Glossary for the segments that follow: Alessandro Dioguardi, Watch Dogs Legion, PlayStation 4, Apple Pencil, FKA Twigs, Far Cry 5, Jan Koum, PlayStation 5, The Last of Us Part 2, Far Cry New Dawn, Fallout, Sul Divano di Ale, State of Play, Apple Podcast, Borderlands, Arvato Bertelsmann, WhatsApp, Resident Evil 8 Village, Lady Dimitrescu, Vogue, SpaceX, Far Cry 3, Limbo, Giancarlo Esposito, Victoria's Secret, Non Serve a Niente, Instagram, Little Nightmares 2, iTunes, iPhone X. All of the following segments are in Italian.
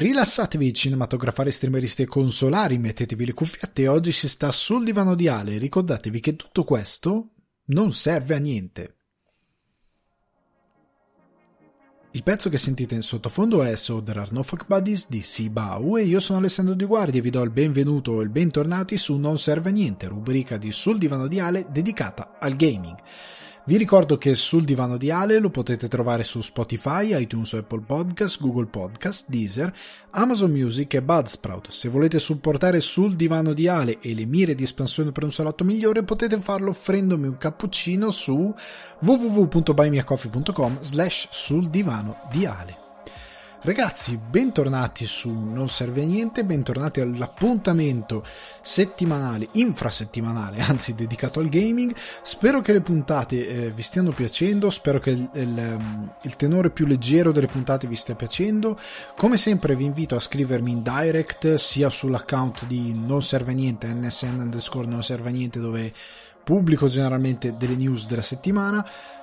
Rilassatevi cinematografari, streameristi e consolari, mettetevi le cuffiette e oggi si sta sul divano di Ale. Ricordatevi che tutto questo non serve a niente. Il pezzo che sentite in sottofondo è So There Are No Fuck Buddies di Sibau e io sono Alessandro Dioguardi e vi do il benvenuto e il bentornati su Non Serve a Niente, rubrica di Sul Divano di Ale dedicata al gaming. Vi ricordo che Sul Divano di Ale lo potete trovare su Spotify, iTunes, Apple Podcast, Google Podcast, Deezer, Amazon Music e Buzzsprout. Se volete supportare Sul Divano di Ale e le mire di espansione per un salato migliore, potete farlo offrendomi un cappuccino su www.buymiacoffee.com/suldivano di Ale. Ragazzi, bentornati su Non Serve a Niente, bentornati all'appuntamento settimanale, infrasettimanale, anzi dedicato al gaming. Spero che le puntate vi stiano piacendo, spero che il tenore più leggero delle puntate vi stia piacendo. Come sempre vi invito a scrivermi in direct sia sull'account di Non Serve a Niente, nsn_non serve a niente, dove pubblico generalmente delle news della settimana,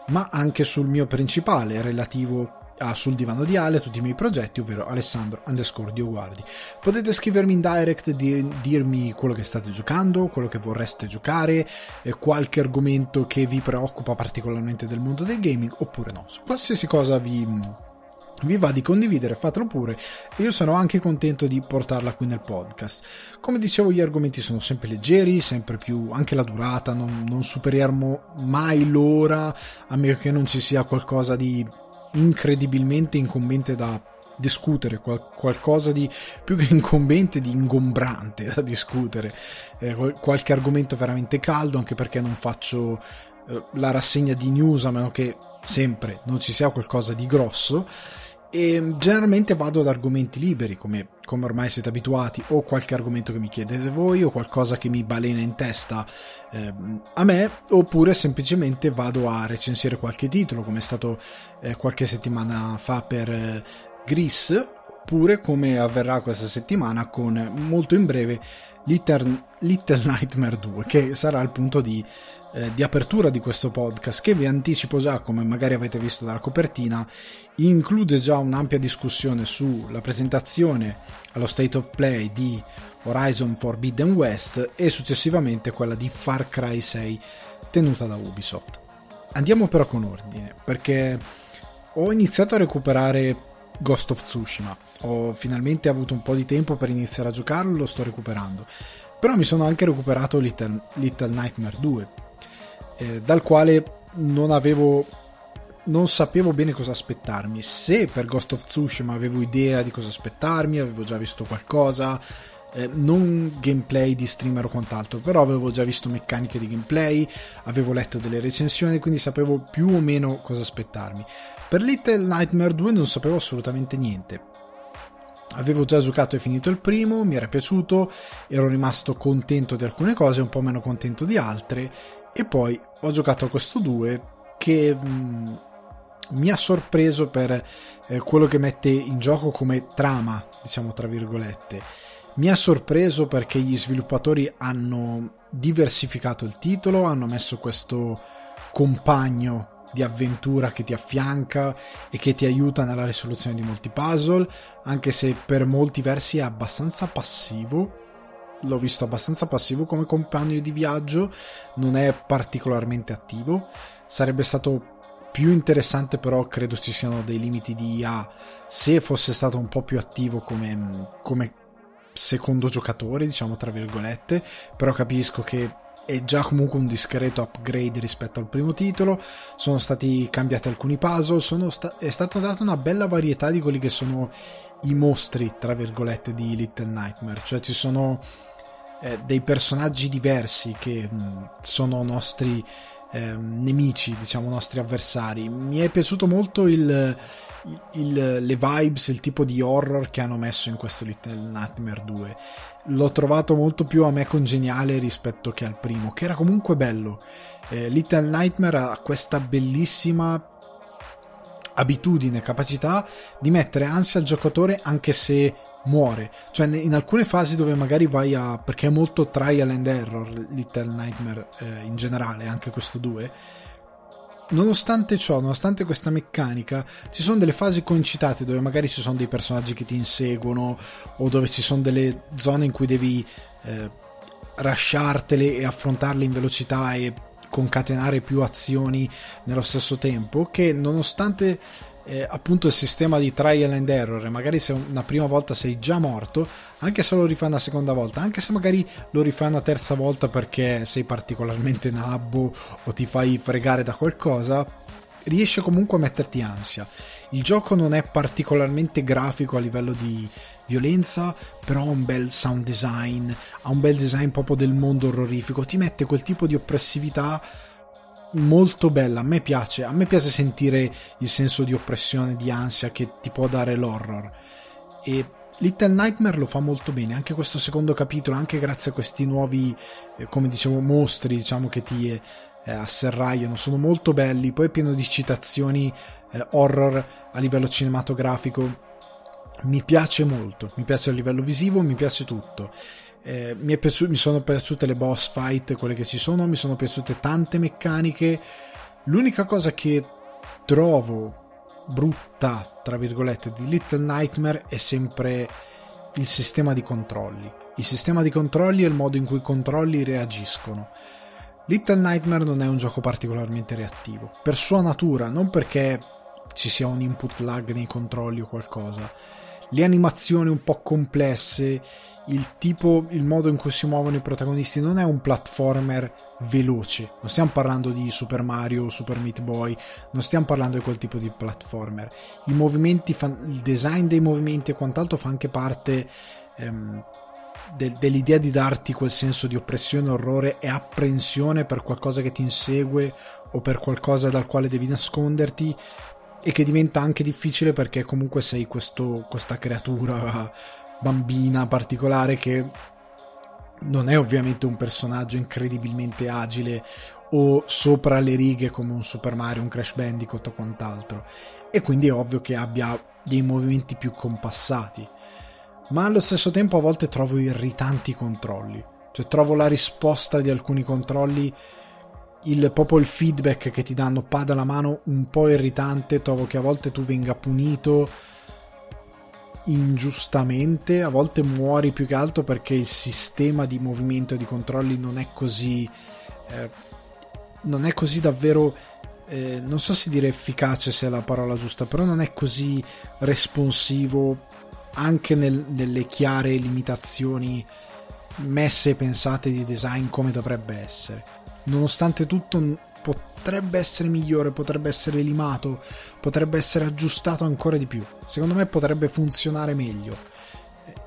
ma anche sul mio principale relativo a Sul Divano di Ale, tutti i miei progetti, ovvero Alessandro_Dioguardi. Potete scrivermi in direct, dirmi quello che state giocando, quello che vorreste giocare, qualche argomento che vi preoccupa particolarmente del mondo del gaming, oppure no. Qualsiasi cosa vi va di condividere, fatelo pure, e io sarò anche contento di portarla qui nel podcast. Come dicevo, gli argomenti sono sempre leggeri, sempre più, anche la durata, non superiamo mai l'ora, a meno che non ci sia qualcosa di incredibilmente incombente da discutere, qualcosa di più che incombente, di ingombrante da discutere, qualche argomento veramente caldo, anche perché non faccio la rassegna di news, a meno che sempre non ci sia qualcosa di grosso, e generalmente vado ad argomenti liberi, come ormai siete abituati, o qualche argomento che mi chiedete voi, o qualcosa che mi balena in testa a me, oppure semplicemente vado a recensire qualche titolo, come è stato qualche settimana fa per Gris, oppure come avverrà questa settimana con, molto in breve, Little Nightmares 2, che sarà il punto di apertura di questo podcast, che vi anticipo già, come magari avete visto dalla copertina, include già un'ampia discussione sulla presentazione allo State of Play di Horizon Forbidden West e successivamente quella di Far Cry 6 tenuta da Ubisoft. Andiamo però con ordine, perché ho iniziato a recuperare Ghost of Tsushima, ho finalmente avuto un po' di tempo per iniziare a giocarlo, lo sto recuperando, però mi sono anche recuperato Little Nightmares 2, dal quale non sapevo bene cosa aspettarmi. Se per Ghost of Tsushima avevo idea di cosa aspettarmi, avevo già visto qualcosa, non gameplay di streamer o quant'altro, però avevo già visto meccaniche di gameplay, avevo letto delle recensioni, quindi sapevo più o meno cosa aspettarmi. Per Little Nightmares 2 non sapevo assolutamente niente. Avevo già giocato e finito il primo, mi era piaciuto, ero rimasto contento di alcune cose, un po' meno contento di altre, e poi ho giocato a questo 2 che mi ha sorpreso per quello che mette in gioco come trama, diciamo tra virgolette. Mi ha sorpreso perché gli sviluppatori hanno diversificato il titolo, hanno messo questo compagno di avventura che ti affianca e che ti aiuta nella risoluzione di molti puzzle, anche se per molti versi è abbastanza passivo. L'ho visto abbastanza passivo come compagno di viaggio, non è particolarmente attivo. Sarebbe stato più interessante, però credo ci siano dei limiti di IA, se fosse stato un po' più attivo come secondo giocatore, diciamo tra virgolette, però capisco che è già comunque un discreto upgrade rispetto al primo titolo. Sono stati cambiati alcuni puzzle, è stata data una bella varietà di quelli che sono i mostri, tra virgolette, di Little Nightmares, cioè ci sono dei personaggi diversi che sono nostri nemici, diciamo nostri avversari. Mi è piaciuto molto le vibes, il tipo di horror che hanno messo in questo Little Nightmares 2. L'ho trovato molto più a me congeniale rispetto che al primo, che era comunque bello. Little Nightmares ha questa bellissima abitudine, capacità di mettere ansia al giocatore anche se muore, cioè in alcune fasi dove magari perché è molto trial and error Little Nightmares in generale, anche questo 2, Nonostante ciò, nonostante questa meccanica, ci sono delle fasi coincitate dove magari ci sono dei personaggi che ti inseguono o dove ci sono delle zone in cui devi rasciartele e affrontarle in velocità e concatenare più azioni nello stesso tempo, che nonostante appunto il sistema di trial and error, magari se una prima volta sei già morto, anche se lo rifai una seconda volta, anche se magari lo rifai una terza volta perché sei particolarmente nabbo o ti fai fregare da qualcosa, riesce comunque a metterti ansia. Il gioco non è particolarmente grafico a livello di violenza, però ha un bel sound design, ha un bel design proprio del mondo orrorifico, ti mette quel tipo di oppressività molto bella. A me piace sentire il senso di oppressione, di ansia che ti può dare l'horror, e Little Nightmare lo fa molto bene, anche questo secondo capitolo, anche grazie a questi nuovi come dicevo mostri, diciamo, che ti asserraiano, sono molto belli. Poi è pieno di citazioni horror a livello cinematografico, mi piace molto, mi piace a livello visivo, mi piace tutto. Mi sono piaciute le boss fight, quelle che ci sono, mi sono piaciute tante meccaniche. L'unica cosa che trovo brutta, tra virgolette, di Little Nightmare è sempre il sistema di controlli. Il sistema di controlli e il modo in cui i controlli reagiscono. Little Nightmare non è un gioco particolarmente reattivo, per sua natura, non perché ci sia un input lag nei controlli o qualcosa. Le animazioni un po' complesse, il modo in cui si muovono i protagonisti, non è un platformer veloce, non stiamo parlando di Super Mario o Super Meat Boy, non stiamo parlando di quel tipo di platformer. I movimenti, il design dei movimenti e quant'altro fa anche parte dell'idea di darti quel senso di oppressione, orrore e apprensione per qualcosa che ti insegue o per qualcosa dal quale devi nasconderti, e che diventa anche difficile perché comunque sei questa creatura bambina particolare che non è ovviamente un personaggio incredibilmente agile o sopra le righe come un Super Mario, un Crash Bandicoot o quant'altro, e quindi è ovvio che abbia dei movimenti più compassati, ma allo stesso tempo a volte trovo irritanti i controlli, cioè trovo la risposta di alcuni controlli, proprio il feedback che ti danno pad alla mano un po' irritante. Trovo che a volte tu venga punito ingiustamente, a volte muori più che altro perché il sistema di movimento e di controlli non è così davvero, non so se dire efficace se è la parola giusta, però non è così responsivo anche nelle chiare limitazioni messe e pensate di design come dovrebbe essere. Nonostante tutto potrebbe essere migliore, potrebbe essere limato, potrebbe essere aggiustato ancora di più, secondo me potrebbe funzionare meglio,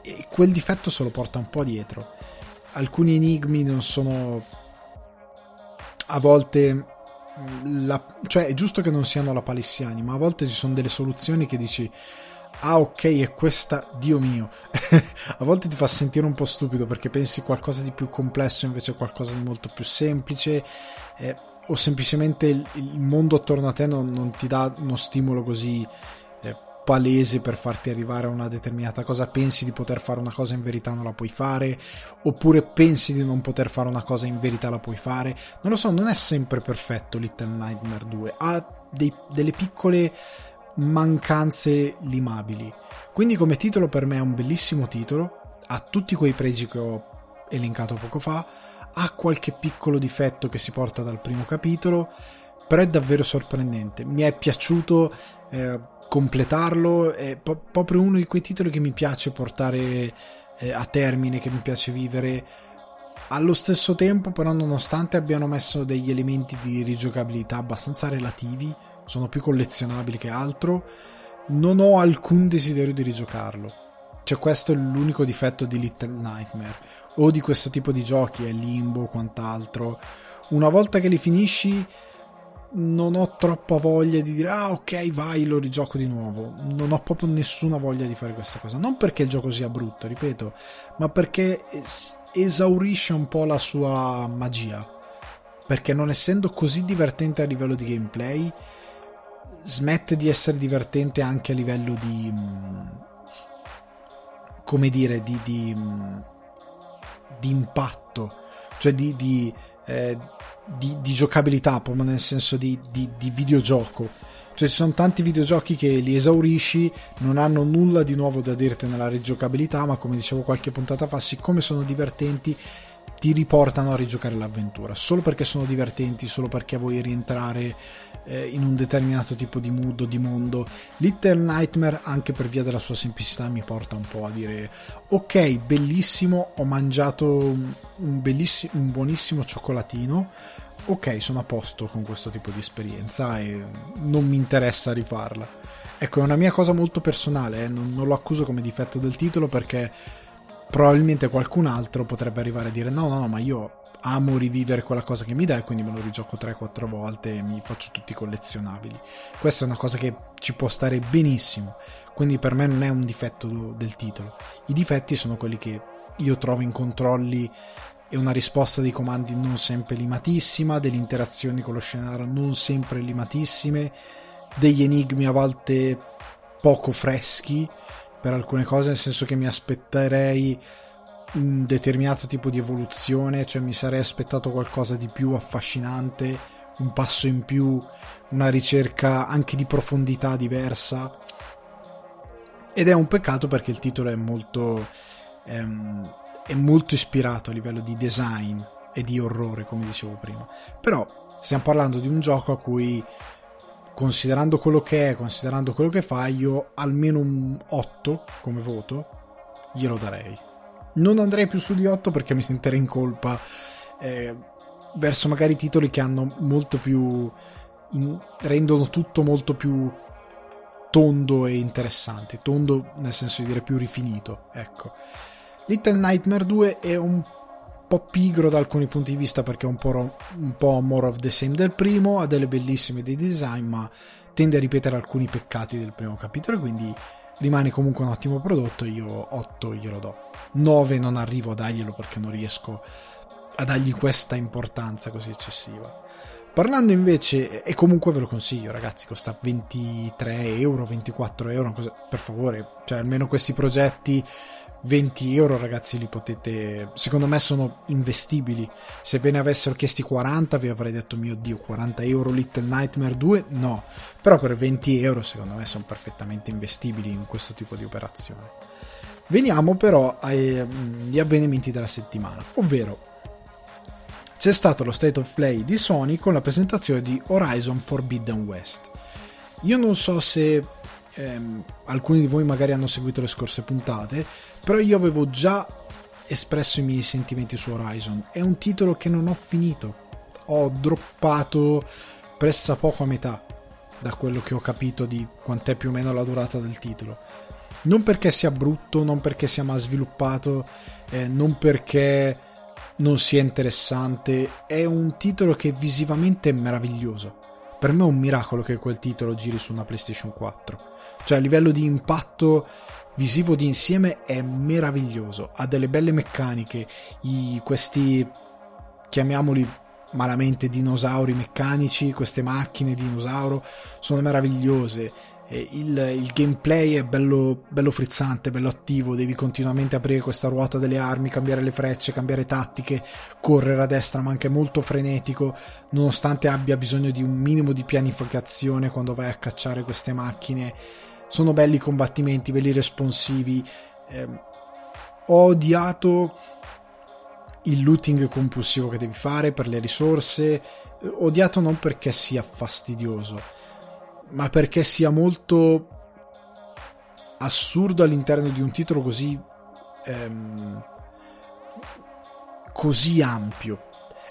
e quel difetto se lo porta un po' dietro. Alcuni enigmi non sono a volte cioè è giusto che non siano la palissiani, ma a volte ci sono delle soluzioni che dici ah ok è questa, Dio mio a volte ti fa sentire un po' stupido perché pensi qualcosa di più complesso invece qualcosa di molto più semplice, o semplicemente il mondo attorno a te non ti dà uno stimolo così palese per farti arrivare a una determinata cosa, pensi di poter fare una cosa in verità non la puoi fare, oppure pensi di non poter fare una cosa in verità la puoi fare, non lo so, non è sempre perfetto. Little Nightmare 2 ha delle piccole mancanze limabili, quindi come titolo per me è un bellissimo titolo, ha tutti quei pregi che ho elencato poco fa, ha qualche piccolo difetto che si porta dal primo capitolo, però è davvero sorprendente, mi è piaciuto completarlo, è proprio uno di quei titoli che mi piace portare a termine, che mi piace vivere. Allo stesso tempo però, nonostante abbiano messo degli elementi di rigiocabilità abbastanza relativi, sono più collezionabili che altro, non ho alcun desiderio di rigiocarlo. Cioè questo è l'unico difetto di Little Nightmare o di questo tipo di giochi, è Limbo o quant'altro. Una volta che li finisci non ho troppa voglia di dire ah ok vai lo rigioco di nuovo, non ho proprio nessuna voglia di fare questa cosa, non perché il gioco sia brutto, ripeto, ma perché esaurisce un po' la sua magia, perché non essendo così divertente a livello di gameplay smette di essere divertente anche a livello di, come dire, di impatto, cioè di giocabilità, proprio nel senso di videogioco. Cioè ci sono tanti videogiochi che li esaurisci, non hanno nulla di nuovo da dirti nella rigiocabilità, ma come dicevo qualche puntata fa, siccome sono divertenti ti riportano a rigiocare l'avventura, solo perché sono divertenti, solo perché vuoi rientrare in un determinato tipo di mood o di mondo. Little Nightmare, anche per via della sua semplicità, mi porta un po' a dire ok, bellissimo, ho mangiato un buonissimo cioccolatino, ok, sono a posto con questo tipo di esperienza e non mi interessa rifarla. Ecco, è una mia cosa molto personale, non lo accuso come difetto del titolo, perché probabilmente qualcun altro potrebbe arrivare a dire no, ma io amo rivivere quella cosa che mi dai, quindi me lo rigioco 3-4 volte e mi faccio tutti i collezionabili. Questa è una cosa che ci può stare benissimo, quindi per me non è un difetto del titolo. I difetti sono quelli che io trovo in controlli e una risposta dei comandi non sempre limatissima, delle interazioni con lo scenario non sempre limatissime, degli enigmi a volte poco freschi per alcune cose, nel senso che mi aspetterei un determinato tipo di evoluzione, cioè mi sarei aspettato qualcosa di più affascinante, un passo in più, una ricerca anche di profondità diversa. Ed è un peccato perché il titolo è molto ispirato a livello di design e di orrore, come dicevo prima. Però stiamo parlando di un gioco a cui, considerando quello che è, considerando quello che fa, io almeno un 8 come voto glielo darei. Non andrei più su di 8 perché mi sentirei in colpa verso magari titoli che hanno molto più rendono tutto molto più tondo e interessante, tondo nel senso di dire più rifinito, ecco. Little Nightmare 2 è un po' pigro da alcuni punti di vista perché è un po' more of the same del primo, ha delle bellissime dei design ma tende a ripetere alcuni peccati del primo capitolo, quindi rimane comunque un ottimo prodotto. Io 8 glielo do, 9 non arrivo a darglielo perché non riesco a dargli questa importanza così eccessiva. Parlando invece, e comunque ve lo consiglio ragazzi, costa 23 euro, 24 euro, per favore, cioè almeno questi progetti 20 euro ragazzi li potete, secondo me sono investibili. Se ve ne avessero chiesti 40 vi avrei detto mio dio 40 euro Little Nightmare 2 no, però per 20 euro secondo me sono perfettamente investibili in questo tipo di operazione. Veniamo però agli avvenimenti della settimana, ovvero c'è stato lo State of Play di Sony con la presentazione di Horizon Forbidden West. Io non so se alcuni di voi magari hanno seguito le scorse puntate, però io avevo già espresso i miei sentimenti su Horizon. È un titolo che non ho finito, ho droppato pressappoco a metà da quello che ho capito di quant'è più o meno la durata del titolo. Non perché sia brutto, non perché sia mal sviluppato, non perché non sia interessante, è un titolo che visivamente è meraviglioso. Per me è un miracolo che quel titolo giri su una PlayStation 4, cioè a livello di impatto visivo di insieme è meraviglioso, ha delle belle meccaniche, questi chiamiamoli malamente dinosauri meccanici, queste macchine dinosauro sono meravigliose, il gameplay è bello frizzante, bello attivo, devi continuamente aprire questa ruota delle armi, cambiare le frecce, cambiare tattiche, correre a destra, ma anche molto frenetico, nonostante abbia bisogno di un minimo di pianificazione quando vai a cacciare queste macchine. Sono belli i combattimenti, belli responsivi. Ho odiato il looting compulsivo che devi fare per le risorse, odiato non perché sia fastidioso, ma perché sia molto assurdo all'interno di un titolo così ampio.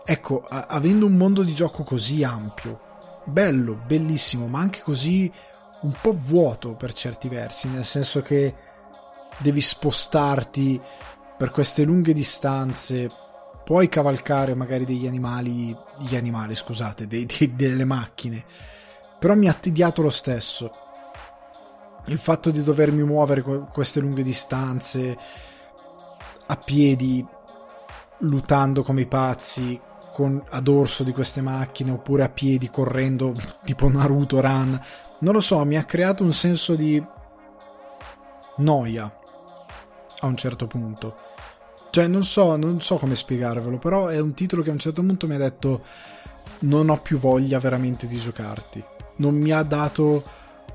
Ecco, avendo un mondo di gioco così ampio, bello, bellissimo, ma anche così un po' vuoto per certi versi, nel senso che devi spostarti per queste lunghe distanze, puoi cavalcare magari delle macchine, però mi ha tediato lo stesso il fatto di dovermi muovere queste lunghe distanze a piedi, lutando come i pazzi ad orso di queste macchine, oppure a piedi correndo tipo Naruto Run. Non lo so, mi ha creato un senso di noia a un certo punto, Cioè non so come spiegarvelo, però è un titolo che a un certo punto mi ha detto non ho più voglia veramente di giocarti. Non mi ha dato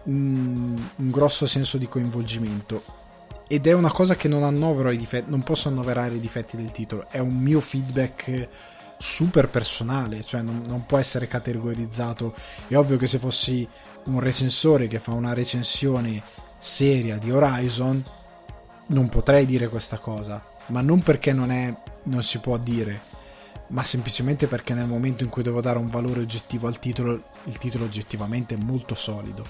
un grosso senso di coinvolgimento. Ed è una cosa che non annovero i difetti, non posso annoverare i difetti del titolo, è un mio feedback super personale, cioè non può essere categorizzato. È ovvio che se fossi un recensore che fa una recensione seria di Horizon non potrei dire questa cosa, ma non perché non si può dire, ma semplicemente perché nel momento in cui devo dare un valore oggettivo al titolo, il titolo oggettivamente è molto solido,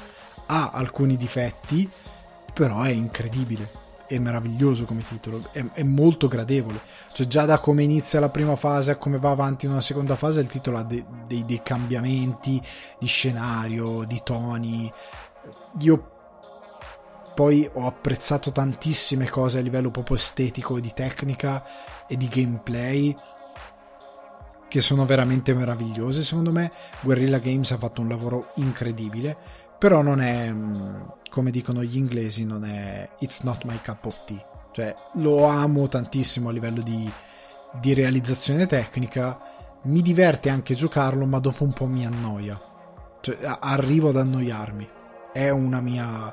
ha alcuni difetti, però è incredibile, è meraviglioso come titolo, è molto gradevole. Cioè già da come inizia la prima fase a come va avanti in una seconda fase il titolo ha dei cambiamenti di scenario, di toni. Io poi ho apprezzato tantissime cose a livello proprio estetico e di tecnica e di gameplay che sono veramente meravigliose. Secondo me Guerrilla Games ha fatto un lavoro incredibile, però non è, come dicono gli inglesi, non è it's not my cup of tea. Cioè lo amo tantissimo a livello di realizzazione tecnica, mi diverte anche giocarlo, ma dopo un po' mi annoia, cioè arrivo ad annoiarmi, è una mia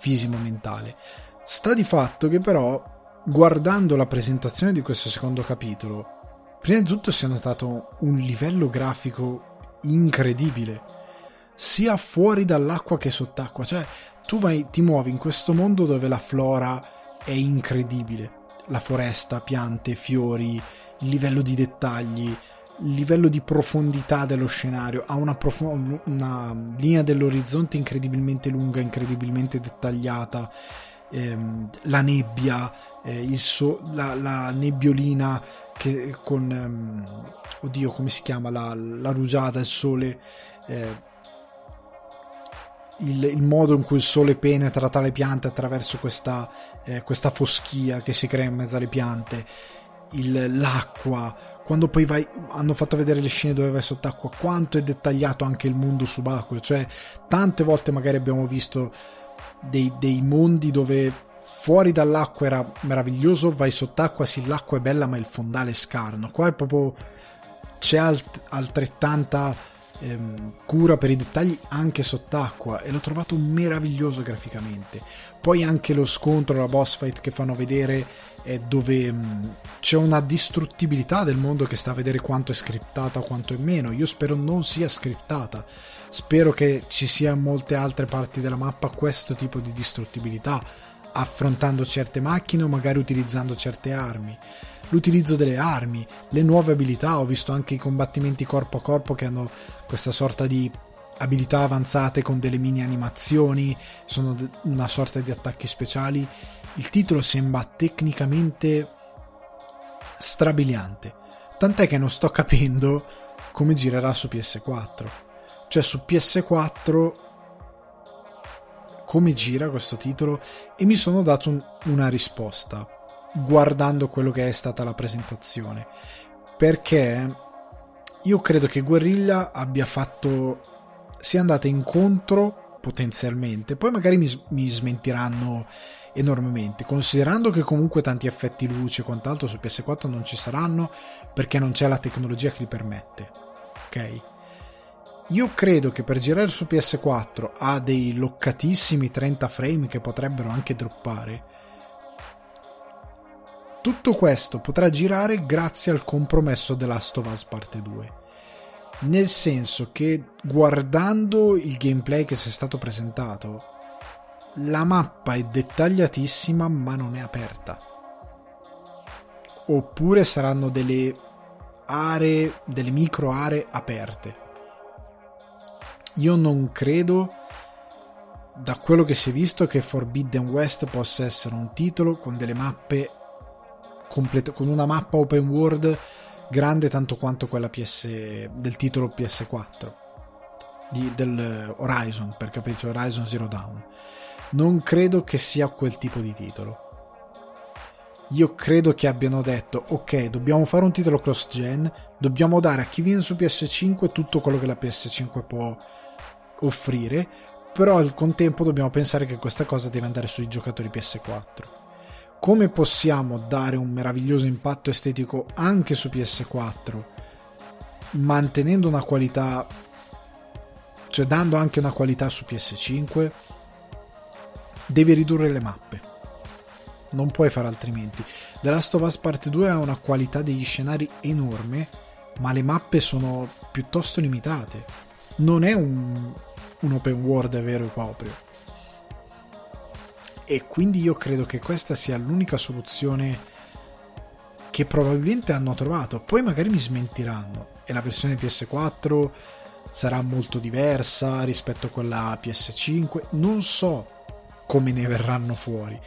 fisimo mentale. Sta di fatto che però guardando la presentazione di questo secondo capitolo, prima di tutto si è notato un livello grafico incredibile, sia fuori dall'acqua che sott'acqua. Cioè tu ti muovi in questo mondo dove la flora è incredibile, la foresta, piante, fiori, il livello di dettagli, il livello di profondità dello scenario, ha una linea dell'orizzonte incredibilmente lunga, incredibilmente dettagliata, la nebbia, la nebbiolina che con oddio come si chiama, la rugiada, il sole, il modo in cui il sole penetra tra le piante attraverso questa foschia che si crea in mezzo alle piante, l'acqua, quando poi hanno fatto vedere le scene dove vai sott'acqua, quanto è dettagliato anche il mondo subacqueo. Cioè tante volte magari abbiamo visto dei mondi dove fuori dall'acqua era meraviglioso, vai sott'acqua, sì l'acqua è bella ma il fondale è scarno. Qua è proprio, c'è altrettanta cura per i dettagli anche sott'acqua, e l'ho trovato meraviglioso graficamente. Poi anche lo scontro, la boss fight che fanno vedere, è dove c'è una distruttibilità del mondo che sta a vedere quanto è scriptata, quanto è meno. Io spero non sia scriptata, spero che ci sia in molte altre parti della mappa questo tipo di distruttibilità, affrontando certe macchine o magari utilizzando certe armi, l'utilizzo delle armi, le nuove abilità. Ho visto anche i combattimenti corpo a corpo che hanno questa sorta di abilità avanzate con delle mini animazioni, sono una sorta di attacchi speciali. Il titolo sembra tecnicamente strabiliante, tant'è che non sto capendo come girerà su PS4. Cioè su PS4 come gira questo titolo? E mi sono dato una risposta guardando quello che è stata la presentazione, perché io credo che Guerrilla sia andata incontro potenzialmente, poi magari mi smentiranno enormemente, considerando che comunque tanti effetti luce e quant'altro su PS4 non ci saranno perché non c'è la tecnologia che li permette, ok? Io credo che per girare su PS4 ha dei loccatissimi 30 frame che potrebbero anche droppare. Tutto questo potrà girare grazie al compromesso The Last of Us Part 2, nel senso che guardando il gameplay che si è stato presentato, la mappa è dettagliatissima ma non è aperta, oppure saranno delle aree, delle micro aree aperte. Io non credo, da quello che si è visto, che Forbidden West possa essere un titolo con delle mappe con una mappa open world grande tanto quanto quella del titolo PS4 del Horizon, per capirci, Horizon Zero Dawn. Non credo che sia quel tipo di titolo. Io credo che abbiano detto ok, dobbiamo fare un titolo cross gen, dobbiamo dare a chi viene su PS5 tutto quello che la PS5 può offrire, però al contempo dobbiamo pensare che questa cosa deve andare sui giocatori PS4. come possiamo dare un meraviglioso impatto estetico anche su PS4 mantenendo una qualità, cioè dando anche una qualità su PS5, devi ridurre le mappe, non puoi fare altrimenti. The Last of Us Part 2 ha una qualità degli scenari enorme, ma le mappe sono piuttosto limitate, non è un open world vero e proprio, e quindi io credo che questa sia l'unica soluzione che probabilmente hanno trovato. Poi magari mi smentiranno e la versione PS4 sarà molto diversa rispetto a quella PS5, non so come ne verranno fuori,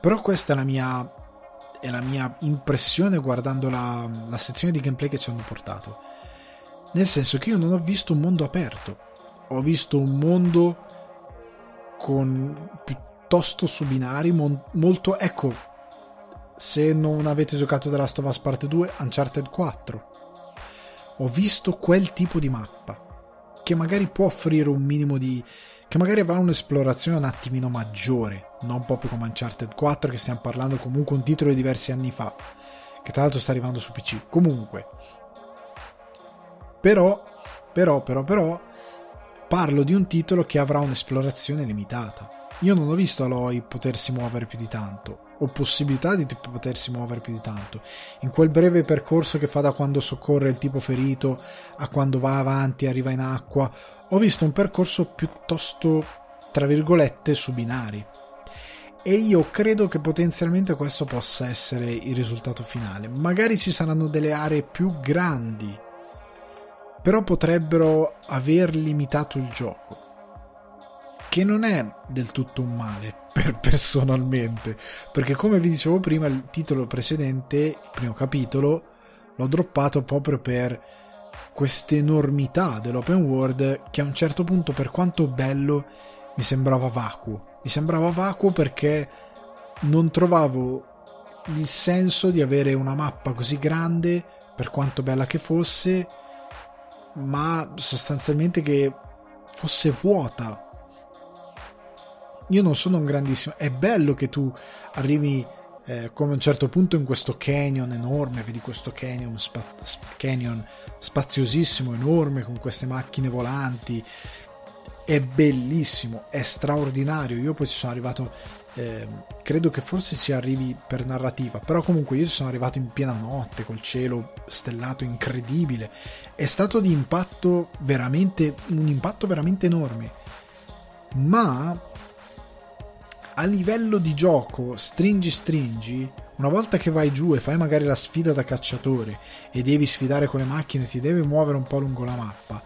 però questa è la mia impressione guardando la sezione di gameplay che ci hanno portato, nel senso che io non ho visto un mondo aperto, ho visto un mondo con piuttosto su binari molto, ecco, se non avete giocato The Last of Us Part 2, Uncharted 4, ho visto quel tipo di mappa che magari può offrire un minimo di, che magari va un'esplorazione un attimino maggiore, non proprio come Uncharted 4, che stiamo parlando comunque un titolo di diversi anni fa, che tra l'altro sta arrivando su PC comunque, però parlo di un titolo che avrà un'esplorazione limitata. Io non ho visto Aloy potersi muovere più di tanto, o possibilità di potersi muovere più di tanto in quel breve percorso che fa da quando soccorre il tipo ferito a quando va avanti, arriva in acqua. Ho visto un percorso piuttosto, tra virgolette, su binari, e io credo che potenzialmente questo possa essere il risultato finale. Magari ci saranno delle aree più grandi, però potrebbero aver limitato il gioco, che non è del tutto un male personalmente, perché come vi dicevo prima, il titolo precedente, il primo capitolo, l'ho droppato proprio per questa enormità dell'open world che a un certo punto, per quanto bello, mi sembrava vacuo perché non trovavo il senso di avere una mappa così grande, per quanto bella che fosse, ma sostanzialmente che fosse vuota. Io non sono un grandissimo, è bello che tu arrivi come a un certo punto in questo canyon enorme, vedi questo canyon spaziosissimo, enorme, con queste macchine volanti, è bellissimo, è straordinario. Io poi ci sono arrivato, credo che forse ci arrivi per narrativa, però comunque io ci sono arrivato in piena notte col cielo stellato incredibile, è stato di impatto veramente, un impatto veramente enorme, ma a livello di gioco stringi, una volta che vai giù e fai magari la sfida da cacciatore e devi sfidare con le macchine, ti devi muovere un po' lungo la mappa,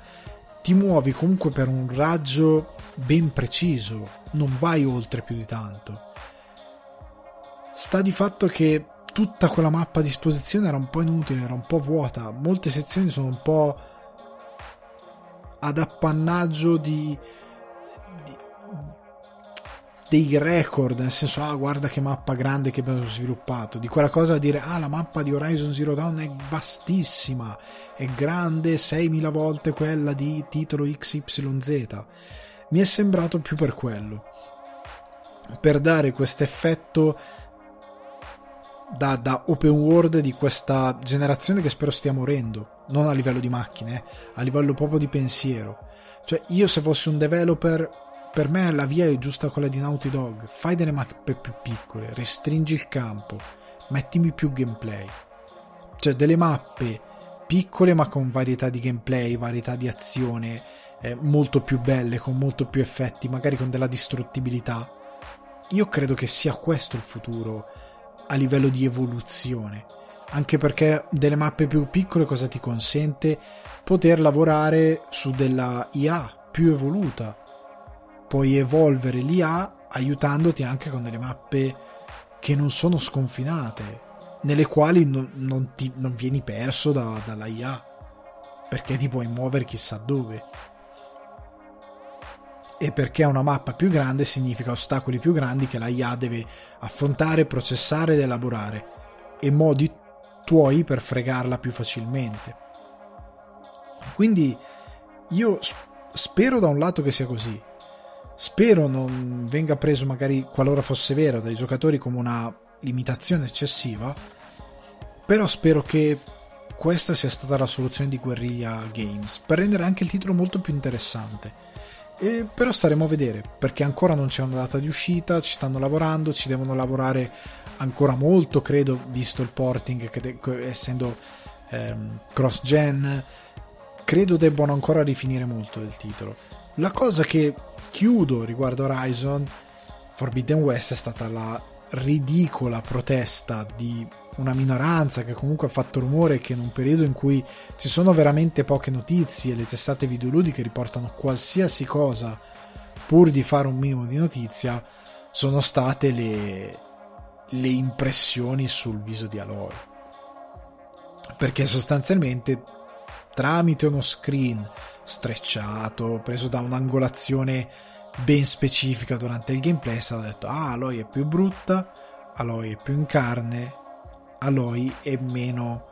ti muovi comunque per un raggio ben preciso, non vai oltre più di tanto. Sta di fatto che tutta quella mappa a disposizione era un po' inutile, era un po' vuota, molte sezioni sono un po' ad appannaggio dei record, nel senso, guarda che mappa grande che abbiamo sviluppato, di quella cosa a dire la mappa di Horizon Zero Dawn è vastissima, è grande 6.000 volte quella di titolo XYZ. Mi è sembrato più per quello, per dare questo effetto da open world di questa generazione, che spero stia morendo, non a livello di macchine, a livello proprio di pensiero. Cioè, io se fossi un developer, per me la via è giusta quella di Naughty Dog: fai delle mappe più piccole, restringi il campo, mettimi più gameplay, cioè delle mappe piccole ma con varietà di gameplay, varietà di azione, molto più belle, con molto più effetti, magari con della distruttibilità. Io credo che sia questo il futuro a livello di evoluzione, anche perché delle mappe più piccole cosa ti consente? Poter lavorare su della IA più evoluta, puoi evolvere l'IA aiutandoti anche con delle mappe che non sono sconfinate, nelle quali non vieni perso dalla IA, perché ti puoi muovere chissà dove, e perché una mappa più grande significa ostacoli più grandi che la IA deve affrontare, processare ed elaborare, e modi tuoi per fregarla più facilmente. Quindi io spero da un lato che sia così, spero non venga preso, magari qualora fosse vero, dai giocatori come una limitazione eccessiva, però spero che questa sia stata la soluzione di Guerrilla Games per rendere anche il titolo molto più interessante. E però staremo a vedere, perché ancora non c'è una data di uscita, ci stanno lavorando, ci devono lavorare ancora molto, credo, visto il porting che essendo cross gen, credo debbano ancora rifinire molto del titolo. La cosa che chiudo riguardo Horizon Forbidden West è stata la ridicola protesta di una minoranza che comunque ha fatto rumore, che in un periodo in cui ci sono veramente poche notizie, le testate videoludiche riportano qualsiasi cosa pur di fare un minimo di notizia, sono state le impressioni sul viso di Aloy, perché sostanzialmente tramite uno screen strecciato, preso da un'angolazione ben specifica durante il gameplay, è stato detto: ah, Aloy è più brutta, Aloy è più in carne, Aloy è meno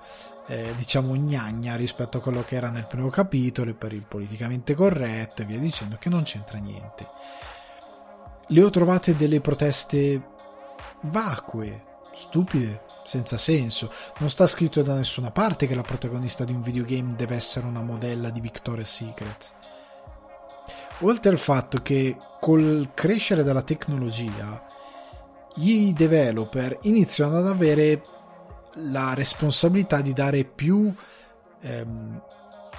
diciamo gnagna rispetto a quello che era nel primo capitolo, e per il politicamente corretto e via dicendo, che non c'entra niente. Le ho trovate delle proteste vacue, stupide, senza senso. Non sta scritto da nessuna parte che la protagonista di un videogame deve essere una modella di Victoria's Secret. Oltre al fatto che col crescere della tecnologia i developer iniziano ad avere la responsabilità di dare più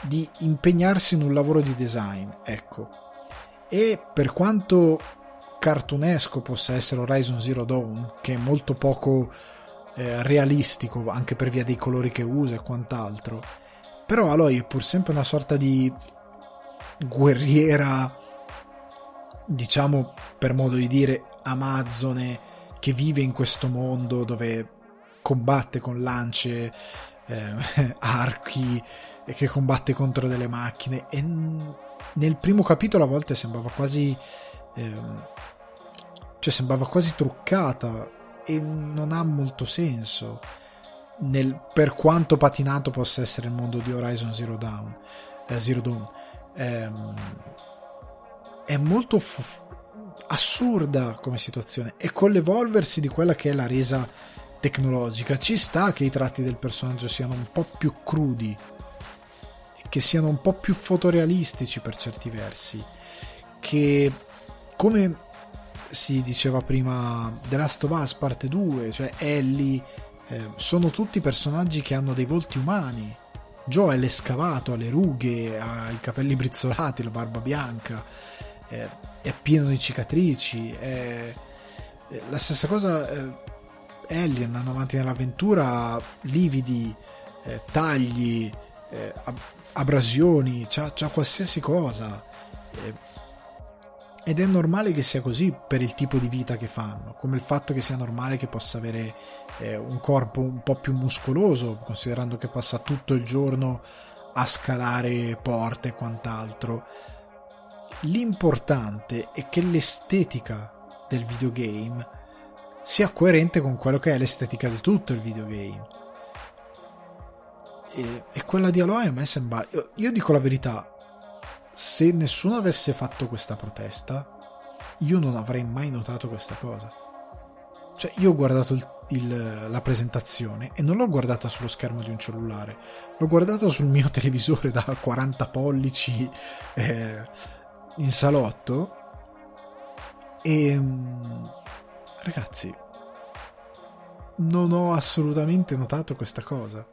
di impegnarsi in un lavoro di design, ecco. E per quanto cartunesco possa essere Horizon Zero Dawn, che è molto poco realistico anche per via dei colori che usa e quant'altro, però Aloy è pur sempre una sorta di guerriera, diciamo per modo di dire amazzone, che vive in questo mondo dove combatte con lance, archi, e che combatte contro delle macchine. E nel primo capitolo a volte sembrava quasi sembrava quasi truccata e non ha molto senso per quanto patinato possa essere il mondo di Horizon Zero Dawn. È molto assurda come situazione, e con l'evolversi di quella che è la resa tecnologica ci sta che i tratti del personaggio siano un po' più crudi, che siano un po' più fotorealistici per certi versi, che come si diceva prima The Last of Us Part 2, cioè Ellie, sono tutti personaggi che hanno dei volti umani. Joel è scavato, ha le rughe, ha i capelli brizzolati, la barba bianca, è pieno di cicatrici, la stessa cosa Ellie andando avanti nell'avventura, lividi, tagli, abrasioni, c'ha qualsiasi cosa, ed è normale che sia così per il tipo di vita che fanno, come il fatto che sia normale che possa avere un corpo un po' più muscoloso, considerando che passa tutto il giorno a scalare porte e quant'altro. L'importante è che l'estetica del videogame sia coerente con quello che è l'estetica di tutto il videogame, e quella di Aloy a me sembra, io dico la verità, se nessuno avesse fatto questa protesta io non avrei mai notato questa cosa. Cioè, io ho guardato la presentazione e non l'ho guardata sullo schermo di un cellulare, l'ho guardata sul mio televisore da 40 pollici in salotto, e ragazzi, non ho assolutamente notato questa cosa.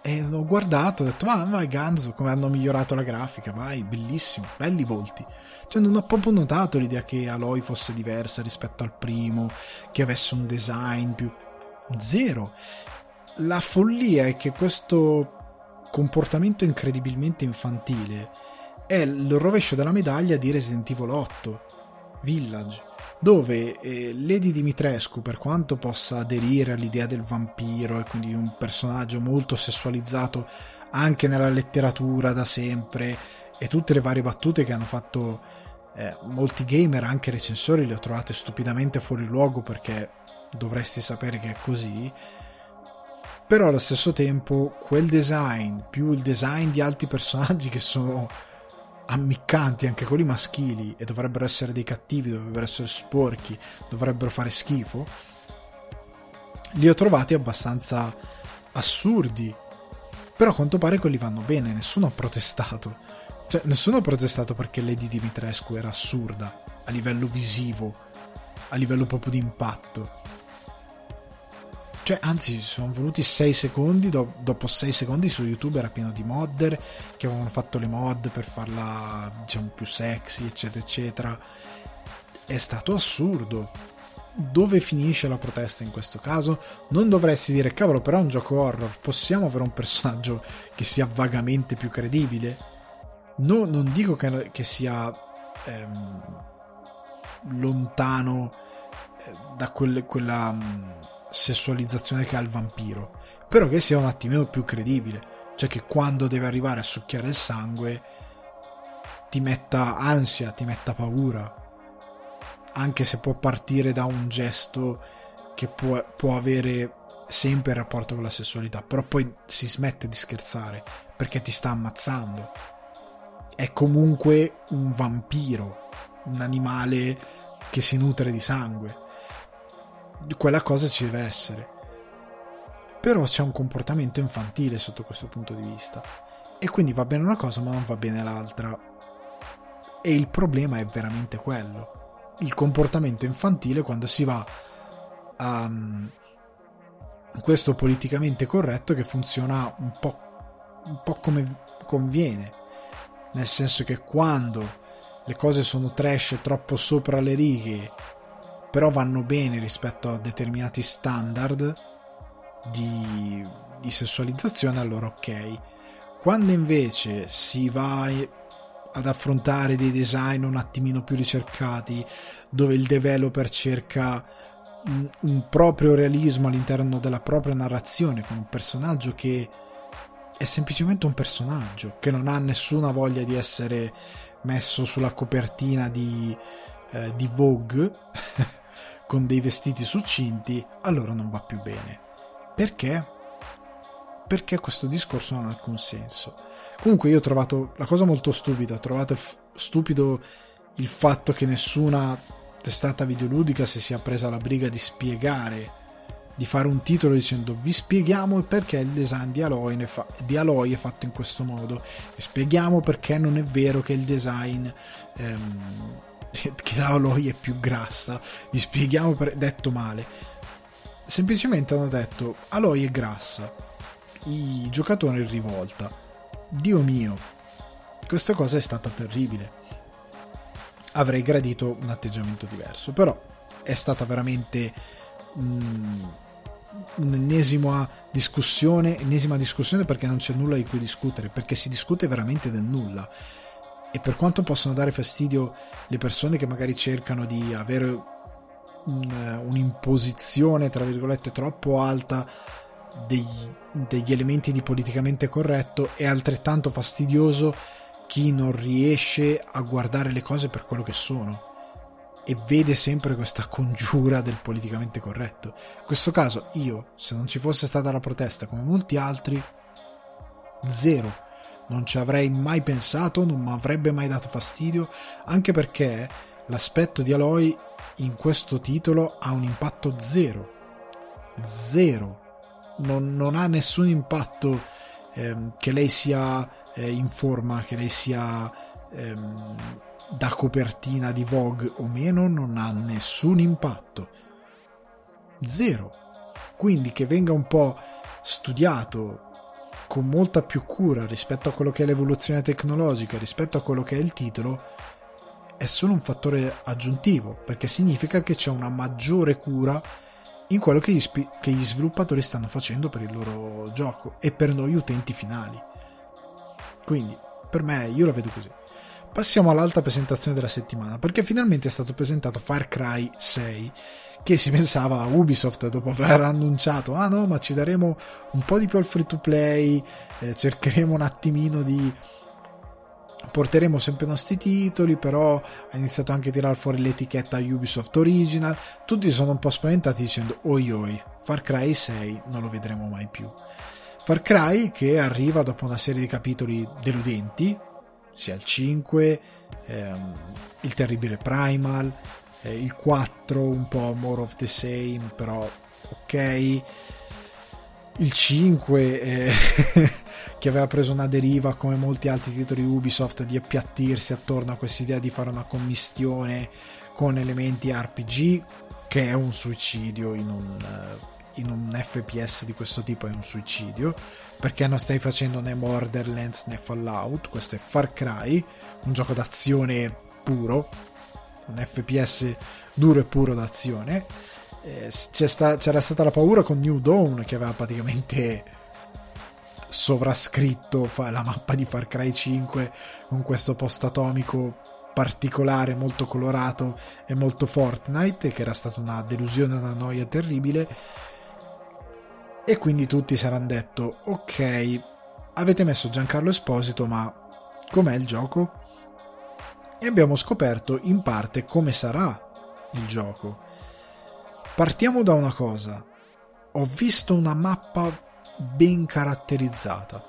E l'ho guardato, ho detto: ma vai ganzo, come hanno migliorato la grafica, vai, bellissimo, belli volti. Cioè, non ho proprio notato l'idea che Aloy fosse diversa rispetto al primo, che avesse un design più... zero. La follia è che questo comportamento incredibilmente infantile è il rovescio della medaglia di Resident Evil 8 Village, dove Lady Dimitrescu, per quanto possa aderire all'idea del vampiro e quindi un personaggio molto sessualizzato anche nella letteratura da sempre, e tutte le varie battute che hanno fatto molti gamer, anche recensori, le ho trovate stupidamente fuori luogo, perché dovresti sapere che è così, però allo stesso tempo quel design, più il design di altri personaggi che sono ammiccanti, anche quelli maschili, e dovrebbero essere dei cattivi, dovrebbero essere sporchi, dovrebbero fare schifo, li ho trovati abbastanza assurdi, però a quanto pare quelli vanno bene, nessuno ha protestato, cioè nessuno ha protestato perché Lady Dimitrescu era assurda a livello visivo, a livello proprio di impatto, cioè anzi sono voluti 6 secondi, dopo 6 secondi su YouTube era pieno di modder che avevano fatto le mod per farla, diciamo, più sexy, eccetera eccetera. È stato assurdo. Dove finisce la protesta in questo caso? Non dovresti dire, cavolo, però è un gioco horror, possiamo avere un personaggio che sia vagamente più credibile? No, non dico che sia lontano da quella sessualizzazione che ha il vampiro, però che sia un attimino più credibile, cioè che quando deve arrivare a succhiare il sangue ti metta ansia, ti metta paura, anche se può partire da un gesto che può avere sempre il rapporto con la sessualità, però poi si smette di scherzare perché ti sta ammazzando, è comunque un vampiro, un animale che si nutre di sangue, quella cosa ci deve essere, però c'è un comportamento infantile sotto questo punto di vista e quindi va bene una cosa ma non va bene l'altra, e il problema è veramente quello, il comportamento infantile quando si va a questo politicamente corretto che funziona un po' come conviene, nel senso che quando le cose sono trash, troppo sopra le righe, però vanno bene rispetto a determinati standard di sessualizzazione, allora ok. Quando invece si va ad affrontare dei design un attimino più ricercati, dove il developer cerca un proprio realismo all'interno della propria narrazione, con un personaggio che è semplicemente un personaggio, che non ha nessuna voglia di essere messo sulla copertina di Vogue con dei vestiti succinti, allora non va più bene. Perché? Perché questo discorso non ha alcun senso. Comunque io ho trovato la cosa molto stupida, ho trovato stupido il fatto che nessuna testata videoludica si sia presa la briga di spiegare, di fare un titolo dicendo vi spieghiamo perché il design di Aloy è fatto in questo modo, vi spieghiamo perché non è vero che il design che Aloy è più grassa, vi spieghiamo detto male, semplicemente hanno detto Aloy è grassa, i giocatori in rivolta. Dio mio, questa cosa è stata terribile, avrei gradito un atteggiamento diverso, però è stata veramente un'ennesima discussione perché non c'è nulla di cui discutere, perché si discute veramente del nulla, e per quanto possono dare fastidio le persone che magari cercano di avere un'imposizione tra virgolette troppo alta degli elementi di politicamente corretto, è altrettanto fastidioso chi non riesce a guardare le cose per quello che sono e vede sempre questa congiura del politicamente corretto. In questo caso io, se non ci fosse stata la protesta come molti altri, zero, non ci avrei mai pensato, non mi avrebbe mai dato fastidio, anche perché l'aspetto di Aloy in questo titolo ha un impatto zero. Non ha nessun impatto che lei sia in forma, che lei sia da copertina di Vogue o meno, non ha nessun impatto, zero. Quindi che venga un po' studiato con molta più cura rispetto a quello che è l'evoluzione tecnologica, rispetto a quello che è il titolo, è solo un fattore aggiuntivo, perché significa che c'è una maggiore cura in quello che gli sviluppatori stanno facendo per il loro gioco e per noi utenti finali. Quindi per me, io la vedo così. Passiamo all'altra presentazione della settimana, perché finalmente è stato presentato Far Cry 6, che si pensava a Ubisoft, dopo aver annunciato no, ma ci daremo un po' di più al free to play, cercheremo un attimino di porteremo sempre i nostri titoli, però ha iniziato anche a tirar fuori l'etichetta Ubisoft Original, tutti sono un po' spaventati dicendo oi, Far Cry 6 non lo vedremo mai più. Far Cry che arriva dopo una serie di capitoli deludenti, sia il 5, il terribile Primal, il 4 un po' more of the same, però ok, il 5 che aveva preso una deriva come molti altri titoli Ubisoft di appiattirsi attorno a quest'idea di fare una commistione con elementi RPG, che è un suicidio in un FPS di questo tipo, è un suicidio, perché non stai facendo né Borderlands né Fallout, questo è Far Cry, un gioco d'azione puro, un FPS duro e puro d'azione. C'era stata la paura con New Dawn, che aveva praticamente sovrascritto la mappa di Far Cry 5 con questo post-atomico particolare, molto colorato e molto Fortnite, che era stata una delusione, una noia terribile, e quindi tutti si erano detto ok, avete messo Giancarlo Esposito, ma com'è il gioco? E abbiamo scoperto in parte come sarà il gioco. Partiamo da una cosa: ho visto una mappa ben caratterizzata.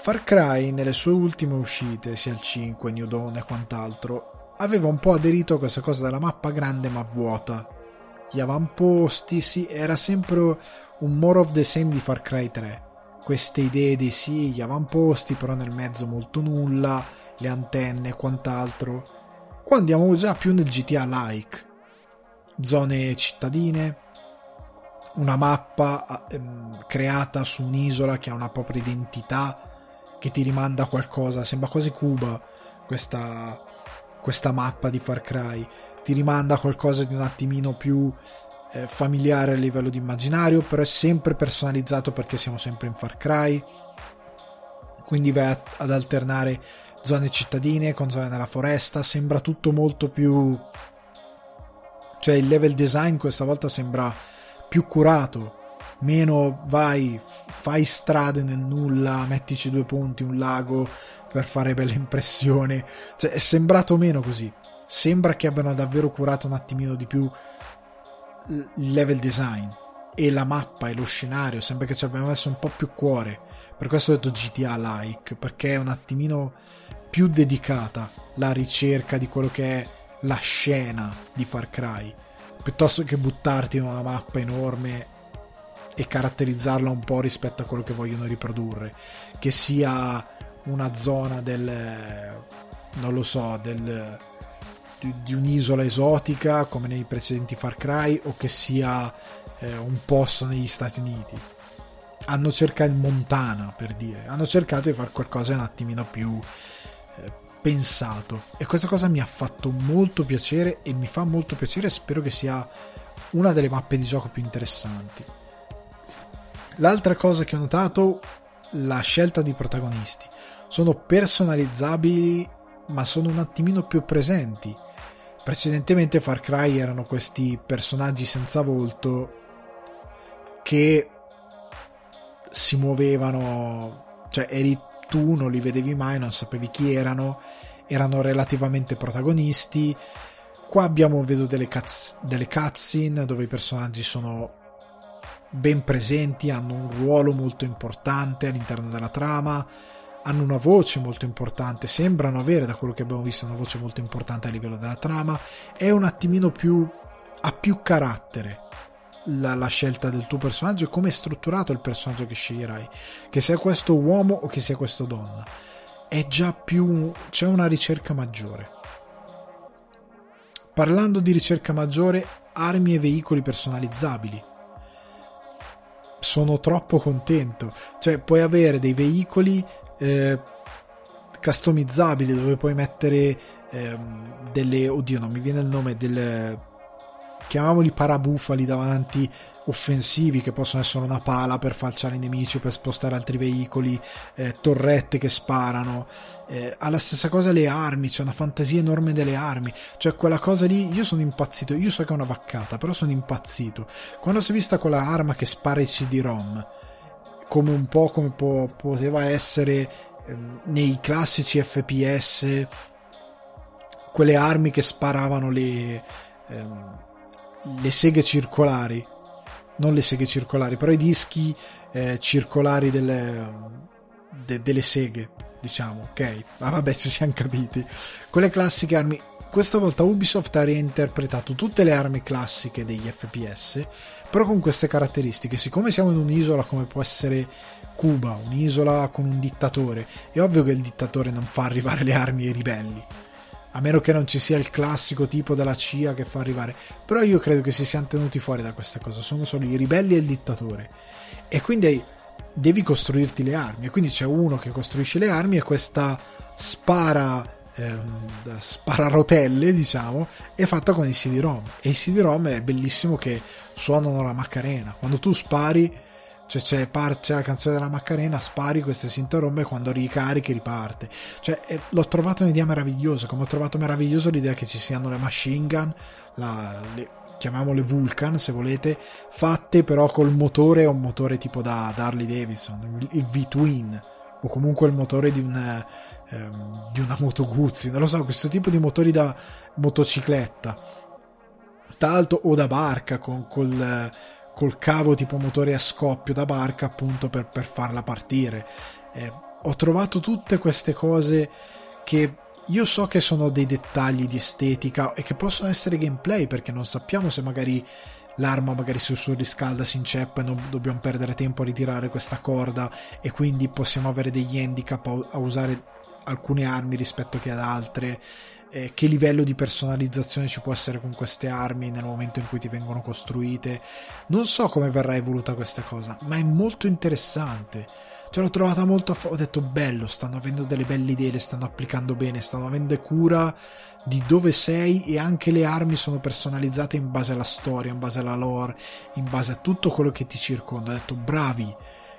Far Cry nelle sue ultime uscite, sia il 5, New Dawn e quant'altro, aveva un po' aderito a questa cosa della mappa grande ma vuota, gli avamposti, sì, era sempre un more of the same di Far Cry 3, queste idee di sì, gli avamposti, però nel mezzo molto nulla, le antenne e quant'altro. Qua andiamo già più nel GTA-like, zone cittadine, una mappa creata su un'isola che ha una propria identità, che ti rimanda a qualcosa, sembra quasi Cuba questa mappa di Far Cry, ti rimanda a qualcosa di un attimino più familiare a livello di immaginario, però è sempre personalizzato perché siamo sempre in Far Cry, quindi vai ad alternare zone cittadine con zone nella foresta, sembra tutto molto più... cioè il level design questa volta sembra più curato, meno vai, fai strade nel nulla, mettici due ponti, un lago per fare bella impressione, cioè è sembrato meno così, sembra che abbiano davvero curato un attimino di più il level design e la mappa e lo scenario, sembra che ci abbiano messo un po' più cuore, per questo ho detto GTA-like, perché è un attimino più dedicata la ricerca di quello che è la scena di Far Cry, piuttosto che buttarti in una mappa enorme e caratterizzarla un po' rispetto a quello che vogliono riprodurre, che sia una zona del, non lo so, del di un'isola esotica come nei precedenti Far Cry, o che sia un posto negli Stati Uniti. Hanno cercato il Montana, per dire, hanno cercato di fare qualcosa un attimino più pensato, e questa cosa mi ha fatto molto piacere e mi fa molto piacere, spero che sia una delle mappe di gioco più interessanti. L'altra cosa che ho notato, la scelta di protagonisti, sono personalizzabili ma sono un attimino più presenti. Precedentemente Far Cry erano questi personaggi senza volto che si muovevano, cioè eri tu, non li vedevi mai, non sapevi chi erano relativamente protagonisti. Qua vedo delle cutscene dove i personaggi sono ben presenti, hanno un ruolo molto importante all'interno della trama, hanno una voce molto importante, sembrano avere, da quello che abbiamo visto, una voce molto importante a livello della trama, è un attimino più, ha più carattere la scelta del tuo personaggio e come è strutturato il personaggio che sceglierai, che sia questo uomo o che sia questo donna, è già più, c'è una ricerca maggiore. Parlando di ricerca maggiore, armi e veicoli personalizzabili, sono troppo contento, cioè puoi avere dei veicoli customizzabili dove puoi mettere delle, oddio non mi viene il nome, del, chiamiamoli parabufali davanti, offensivi, che possono essere una pala per falciare i nemici, per spostare altri veicoli, torrette che sparano, alla stessa cosa le armi, c'è una fantasia enorme delle armi, cioè quella cosa lì, io sono impazzito, io so che è una vaccata, però sono impazzito quando si è vista quella arma che spara i CD-ROM, come un po' come poteva essere nei classici FPS quelle armi che sparavano le seghe circolari, non le seghe circolari però i dischi circolari delle seghe, diciamo, ok? Ma vabbè, ci siamo capiti. Con le classiche armi, questa volta Ubisoft ha reinterpretato tutte le armi classiche degli FPS, però con queste caratteristiche. Siccome siamo in un'isola come può essere Cuba, un'isola con un dittatore, è ovvio che il dittatore non fa arrivare le armi ai ribelli, a meno che non ci sia il classico tipo della CIA che fa arrivare, però io credo che si siano tenuti fuori da questa cosa, sono solo i ribelli e il dittatore, e quindi devi costruirti le armi, e quindi c'è uno che costruisce le armi e questa spararotelle, diciamo, è fatta con i CD-ROM, e i CD-ROM è bellissimo che suonano la Macarena, quando tu spari, cioè c'è la canzone della Macarena, spari, questa si interrompe, quando ricarichi riparte. Cioè l'ho trovato un'idea meravigliosa, come ho trovato meravigliosa l'idea che ci siano le machine gun, chiamiamole Vulcan se volete, fatte però col motore, un motore tipo da Harley Davidson, il V-Twin, o comunque il motore di una Moto Guzzi, non lo so, questo tipo di motori da motocicletta, tanto, o da barca col cavo tipo motore a scoppio da barca, appunto per farla partire. Ho trovato tutte queste cose che io so che sono dei dettagli di estetica e che possono essere gameplay, perché non sappiamo se magari l'arma magari si surriscalda, si inceppa e non dobbiamo perdere tempo a ritirare questa corda, e quindi possiamo avere degli handicap a usare alcune armi rispetto che ad altre. Che livello di personalizzazione ci può essere con queste armi nel momento in cui ti vengono costruite? Non so come verrà evoluta questa cosa, ma è molto interessante. Cioè, l'ho trovata molto ho detto bello, stanno avendo delle belle idee, le stanno applicando bene, stanno avendo cura di dove sei, e anche le armi sono personalizzate in base alla storia, in base alla lore, in base a tutto quello che ti circonda. Ho detto bravi,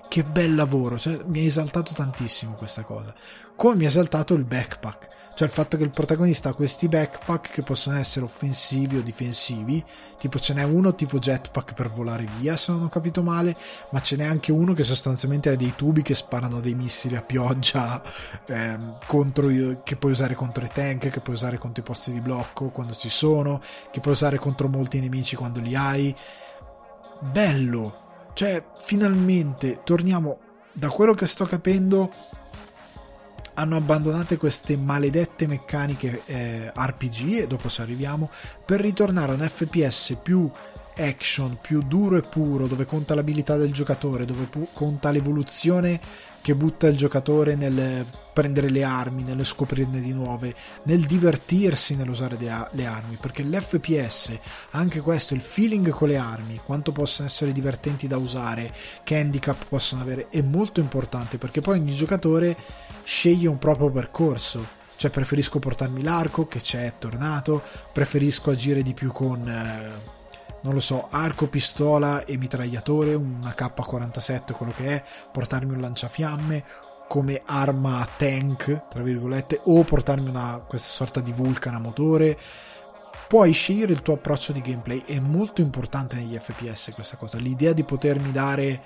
che bel lavoro, cioè, mi ha esaltato tantissimo questa cosa, come mi ha esaltato il backpack. Cioè il fatto che il protagonista ha questi backpack che possono essere offensivi o difensivi, tipo ce n'è uno tipo jetpack per volare via se non ho capito male, ma ce n'è anche uno che sostanzialmente ha dei tubi che sparano dei missili a pioggia che puoi usare contro i tank, che puoi usare contro i posti di blocco quando ci sono, che puoi usare contro molti nemici quando li hai. Bello, cioè finalmente torniamo, da quello che sto capendo hanno abbandonato queste maledette meccaniche RPG, e dopo ci arriviamo, per ritornare a un FPS più action, più duro e puro, dove conta l'abilità del giocatore, dove conta l'evoluzione che butta il giocatore nel prendere le armi, nel scoprirne di nuove, nel divertirsi nell'usare le armi, perché l'FPS, anche questo, il feeling con le armi, quanto possono essere divertenti da usare, che handicap possono avere, è molto importante, perché poi ogni giocatore sceglie un proprio percorso. Cioè preferisco portarmi l'arco, che c'è, è tornato, preferisco agire di più con non lo so, arco, pistola e mitragliatore, una K47, quello che è, portarmi un lanciafiamme come arma tank, tra virgolette, o portarmi questa sorta di Vulcan a motore. Puoi scegliere il tuo approccio di gameplay, è molto importante negli FPS questa cosa, l'idea di potermi dare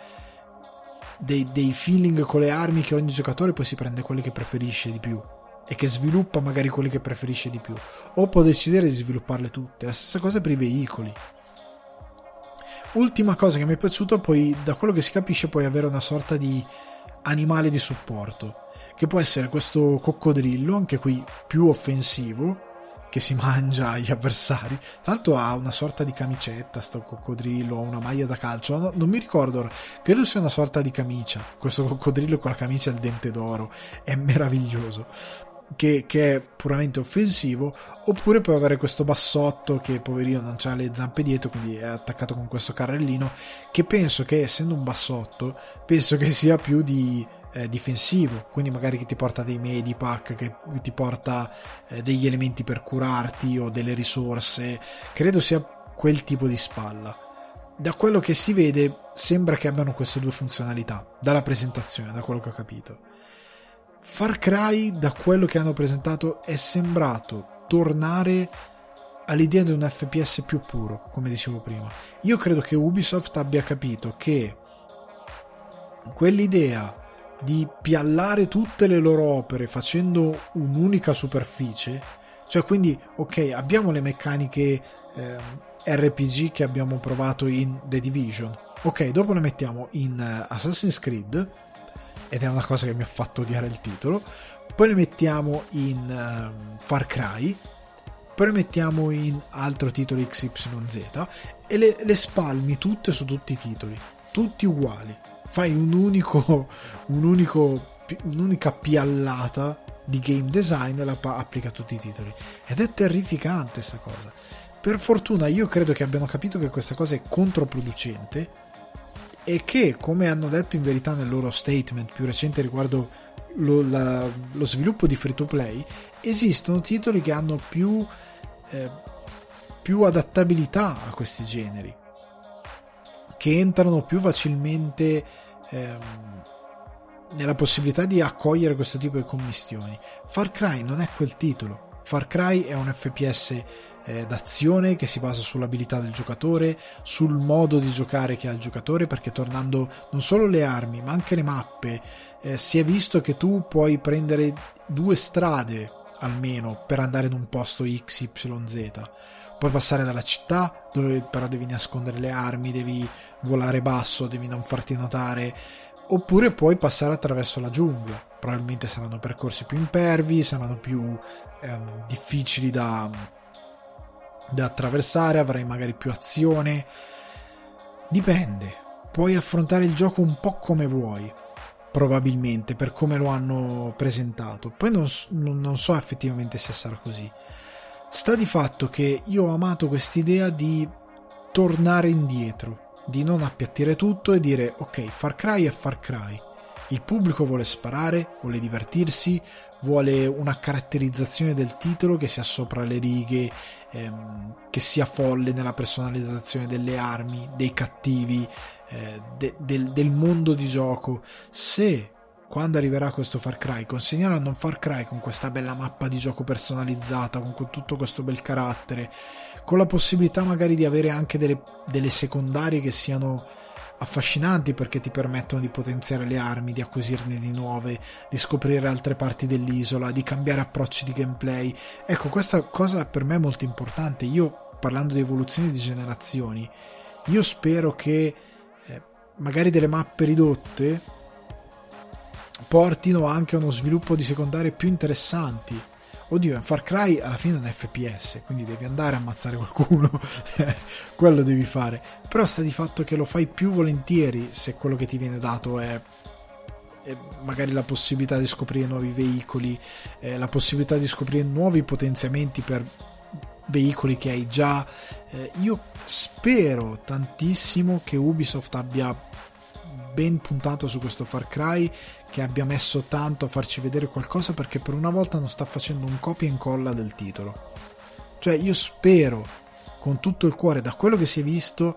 dei feeling con le armi, che ogni giocatore poi si prende quelli che preferisce di più e che sviluppa magari quelli che preferisce di più, o può decidere di svilupparle tutte. La stessa cosa per i veicoli. Ultima cosa che mi è piaciuta, poi da quello che si capisce puoi avere una sorta di animale di supporto, che può essere questo coccodrillo, anche qui più offensivo, che si mangia gli avversari. Tanto ha una sorta di camicetta sto coccodrillo, ha una maglia da calcio, no, non mi ricordo ora, credo sia una sorta di camicia, questo coccodrillo con la camicia al dente d'oro, è meraviglioso, che è puramente offensivo. Oppure puoi avere questo bassotto che poverino non c'ha le zampe dietro, quindi è attaccato con questo carrellino, che penso che essendo un bassotto penso che sia più di difensivo, quindi magari che ti porta dei medipack, che ti porta degli elementi per curarti o delle risorse, credo sia quel tipo di spalla. Da quello che si vede sembra che abbiano queste due funzionalità dalla presentazione, da quello che ho capito. Far Cry, da quello che hanno presentato, è sembrato tornare all'idea di un FPS più puro, come dicevo prima. Io credo che Ubisoft abbia capito che quell'idea di piallare tutte le loro opere facendo un'unica superficie, cioè quindi ok, abbiamo le meccaniche RPG che abbiamo provato in The Division, ok, dopo le mettiamo in Assassin's Creed, ed è una cosa che mi ha fatto odiare il titolo. Poi le mettiamo in Far Cry, poi le mettiamo in altro titolo XYZ e le spalmi tutte su tutti i titoli, tutti uguali. Fai un'unica piallata di game design e la applica a tutti i titoli, ed è terrificante sta cosa. Per fortuna io credo che abbiano capito che questa cosa è controproducente e che, come hanno detto in verità nel loro statement più recente riguardo lo sviluppo di free to play, esistono titoli che hanno più adattabilità a questi generi, che entrano più facilmente nella possibilità di accogliere questo tipo di commistioni. Far Cry non è quel titolo. Far Cry è un FPS d'azione che si basa sull'abilità del giocatore, sul modo di giocare che ha il giocatore, perché tornando non solo le armi ma anche le mappe, si è visto che tu puoi prendere due strade almeno per andare in un posto XYZ. Puoi passare dalla città, dove però devi nascondere le armi, devi volare basso, devi non farti notare, oppure puoi passare attraverso la giungla. Probabilmente saranno percorsi più impervi, saranno più difficili da attraversare, avrai magari più azione. Dipende, puoi affrontare il gioco un po' come vuoi, probabilmente, per come lo hanno presentato. Poi non so effettivamente se sarà così. Sta di fatto che io ho amato quest'idea di tornare indietro, di non appiattire tutto e dire ok, Far Cry è Far Cry, il pubblico vuole sparare, vuole divertirsi, vuole una caratterizzazione del titolo che sia sopra le righe, che sia folle nella personalizzazione delle armi, dei cattivi, del mondo di gioco. Se quando arriverà questo Far Cry consegneranno un Far Cry con questa bella mappa di gioco personalizzata, con tutto questo bel carattere, con la possibilità magari di avere anche delle secondarie che siano affascinanti, perché ti permettono di potenziare le armi, di acquisirne di nuove, di scoprire altre parti dell'isola, di cambiare approcci di gameplay. Ecco, questa cosa per me è molto importante. Io, parlando di evoluzione di generazioni, io spero che magari delle mappe ridotte portino anche a uno sviluppo di secondarie più interessanti. Oddio, in Far Cry alla fine è un FPS, quindi devi andare a ammazzare qualcuno, quello devi fare, però sta di fatto che lo fai più volentieri se quello che ti viene dato è magari la possibilità di scoprire nuovi veicoli, la possibilità di scoprire nuovi potenziamenti per veicoli che hai già. Io spero tantissimo che Ubisoft abbia ben puntato su questo Far Cry, che abbia messo tanto a farci vedere qualcosa, perché per una volta non sta facendo un copia e incolla del titolo. Cioè, io spero con tutto il cuore, da quello che si è visto,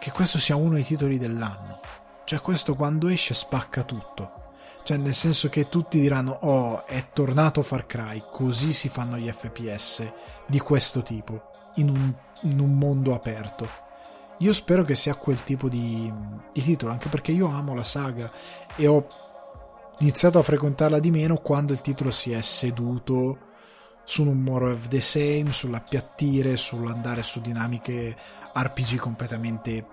che questo sia uno dei titoli dell'anno. Cioè, questo quando esce spacca tutto. Cioè, nel senso che tutti diranno oh, è tornato Far Cry, così si fanno gli FPS di questo tipo in un mondo aperto. Io spero che sia quel tipo di titolo, anche perché io amo la saga e ho iniziato a frequentarla di meno quando il titolo si è seduto su un more of the same, sull'appiattire, sull'andare su dinamiche RPG completamente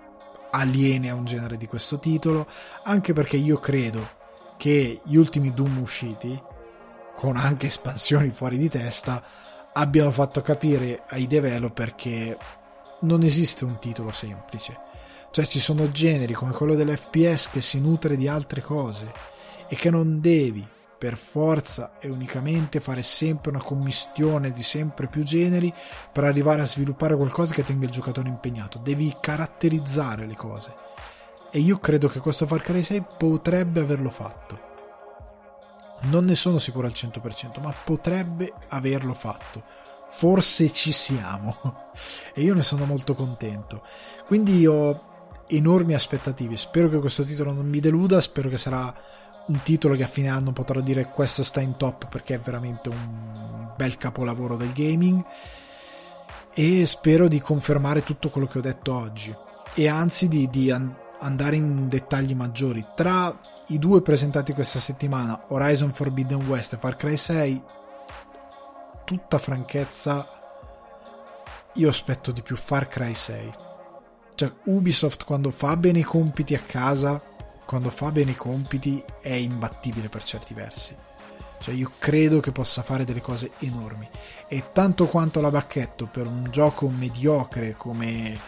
aliene a un genere di questo titolo, anche perché io credo che gli ultimi Doom usciti, con anche espansioni fuori di testa, abbiano fatto capire ai developer che non esiste un titolo semplice. Cioè, ci sono generi come quello dell'FPS che si nutre di altre cose e che non devi per forza e unicamente fare sempre una commistione di sempre più generi per arrivare a sviluppare qualcosa che tenga il giocatore impegnato. Devi caratterizzare le cose, e io credo che questo Far Cry 6 potrebbe averlo fatto. Non ne sono sicuro al 100%, ma potrebbe averlo fatto. Forse ci siamo e io ne sono molto contento, quindi io ho enormi aspettative. Spero che questo titolo non mi deluda, spero che sarà un titolo che a fine anno potrò dire questo sta in top, perché è veramente un bel capolavoro del gaming, e spero di confermare tutto quello che ho detto oggi, e anzi di andare in dettagli maggiori. Tra i due presentati questa settimana, Horizon Forbidden West e Far Cry 6, tutta franchezza, io aspetto di più Far Cry 6. Cioè, Ubisoft quando fa bene i compiti a casa quando fa bene i compiti è imbattibile per certi versi. Cioè io credo che possa fare delle cose enormi, e tanto quanto la Bacchetto per un gioco mediocre come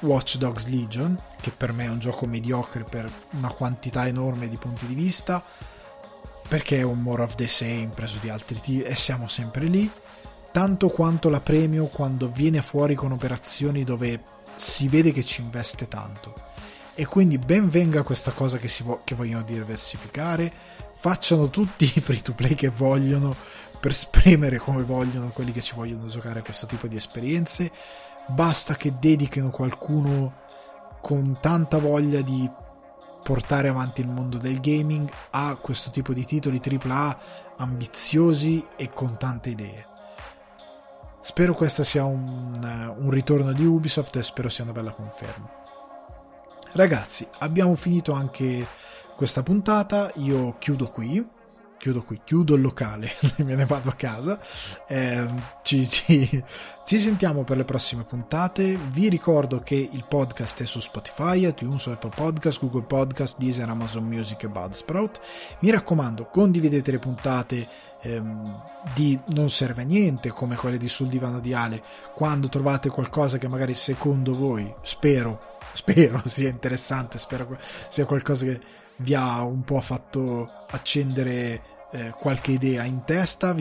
Watch Dogs Legion, che per me è un gioco mediocre per una quantità enorme di punti di vista, perché è un more of the same preso di altri tipi e siamo sempre lì, tanto quanto la premio quando viene fuori con operazioni dove si vede che ci investe tanto. E quindi ben venga questa cosa che vogliono diversificare, facciano tutti i free to play che vogliono per spremere come vogliono quelli che ci vogliono giocare a questo tipo di esperienze. Basta che dedichino qualcuno con tanta voglia di portare avanti il mondo del gaming a questo tipo di titoli AAA ambiziosi e con tante idee. Spero questo sia un ritorno di Ubisoft e spero sia una bella conferma. Ragazzi, abbiamo finito anche questa puntata, io chiudo il locale, me ne vado a casa, ci sentiamo per le prossime puntate. Vi ricordo che il podcast è su Spotify, iTunes, Apple Podcast, Google Podcast, Deezer, Amazon Music e Buzzsprout. Mi raccomando, condividete le puntate di Non Serve a Niente, come quelle di Sul Divano di Ale, quando trovate qualcosa che magari secondo voi, spero sia interessante, spero sia qualcosa che vi ha un po' fatto accendere qualche idea in testa,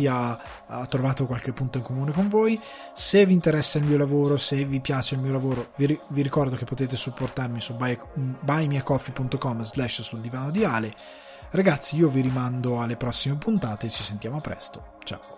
ha trovato qualche punto in comune con voi. Se vi interessa il mio lavoro, se vi piace il mio lavoro, vi ricordo che potete supportarmi su buymiacoffee.com/sul divano di Ale. Ragazzi, io vi rimando alle prossime puntate e ci sentiamo presto. Ciao.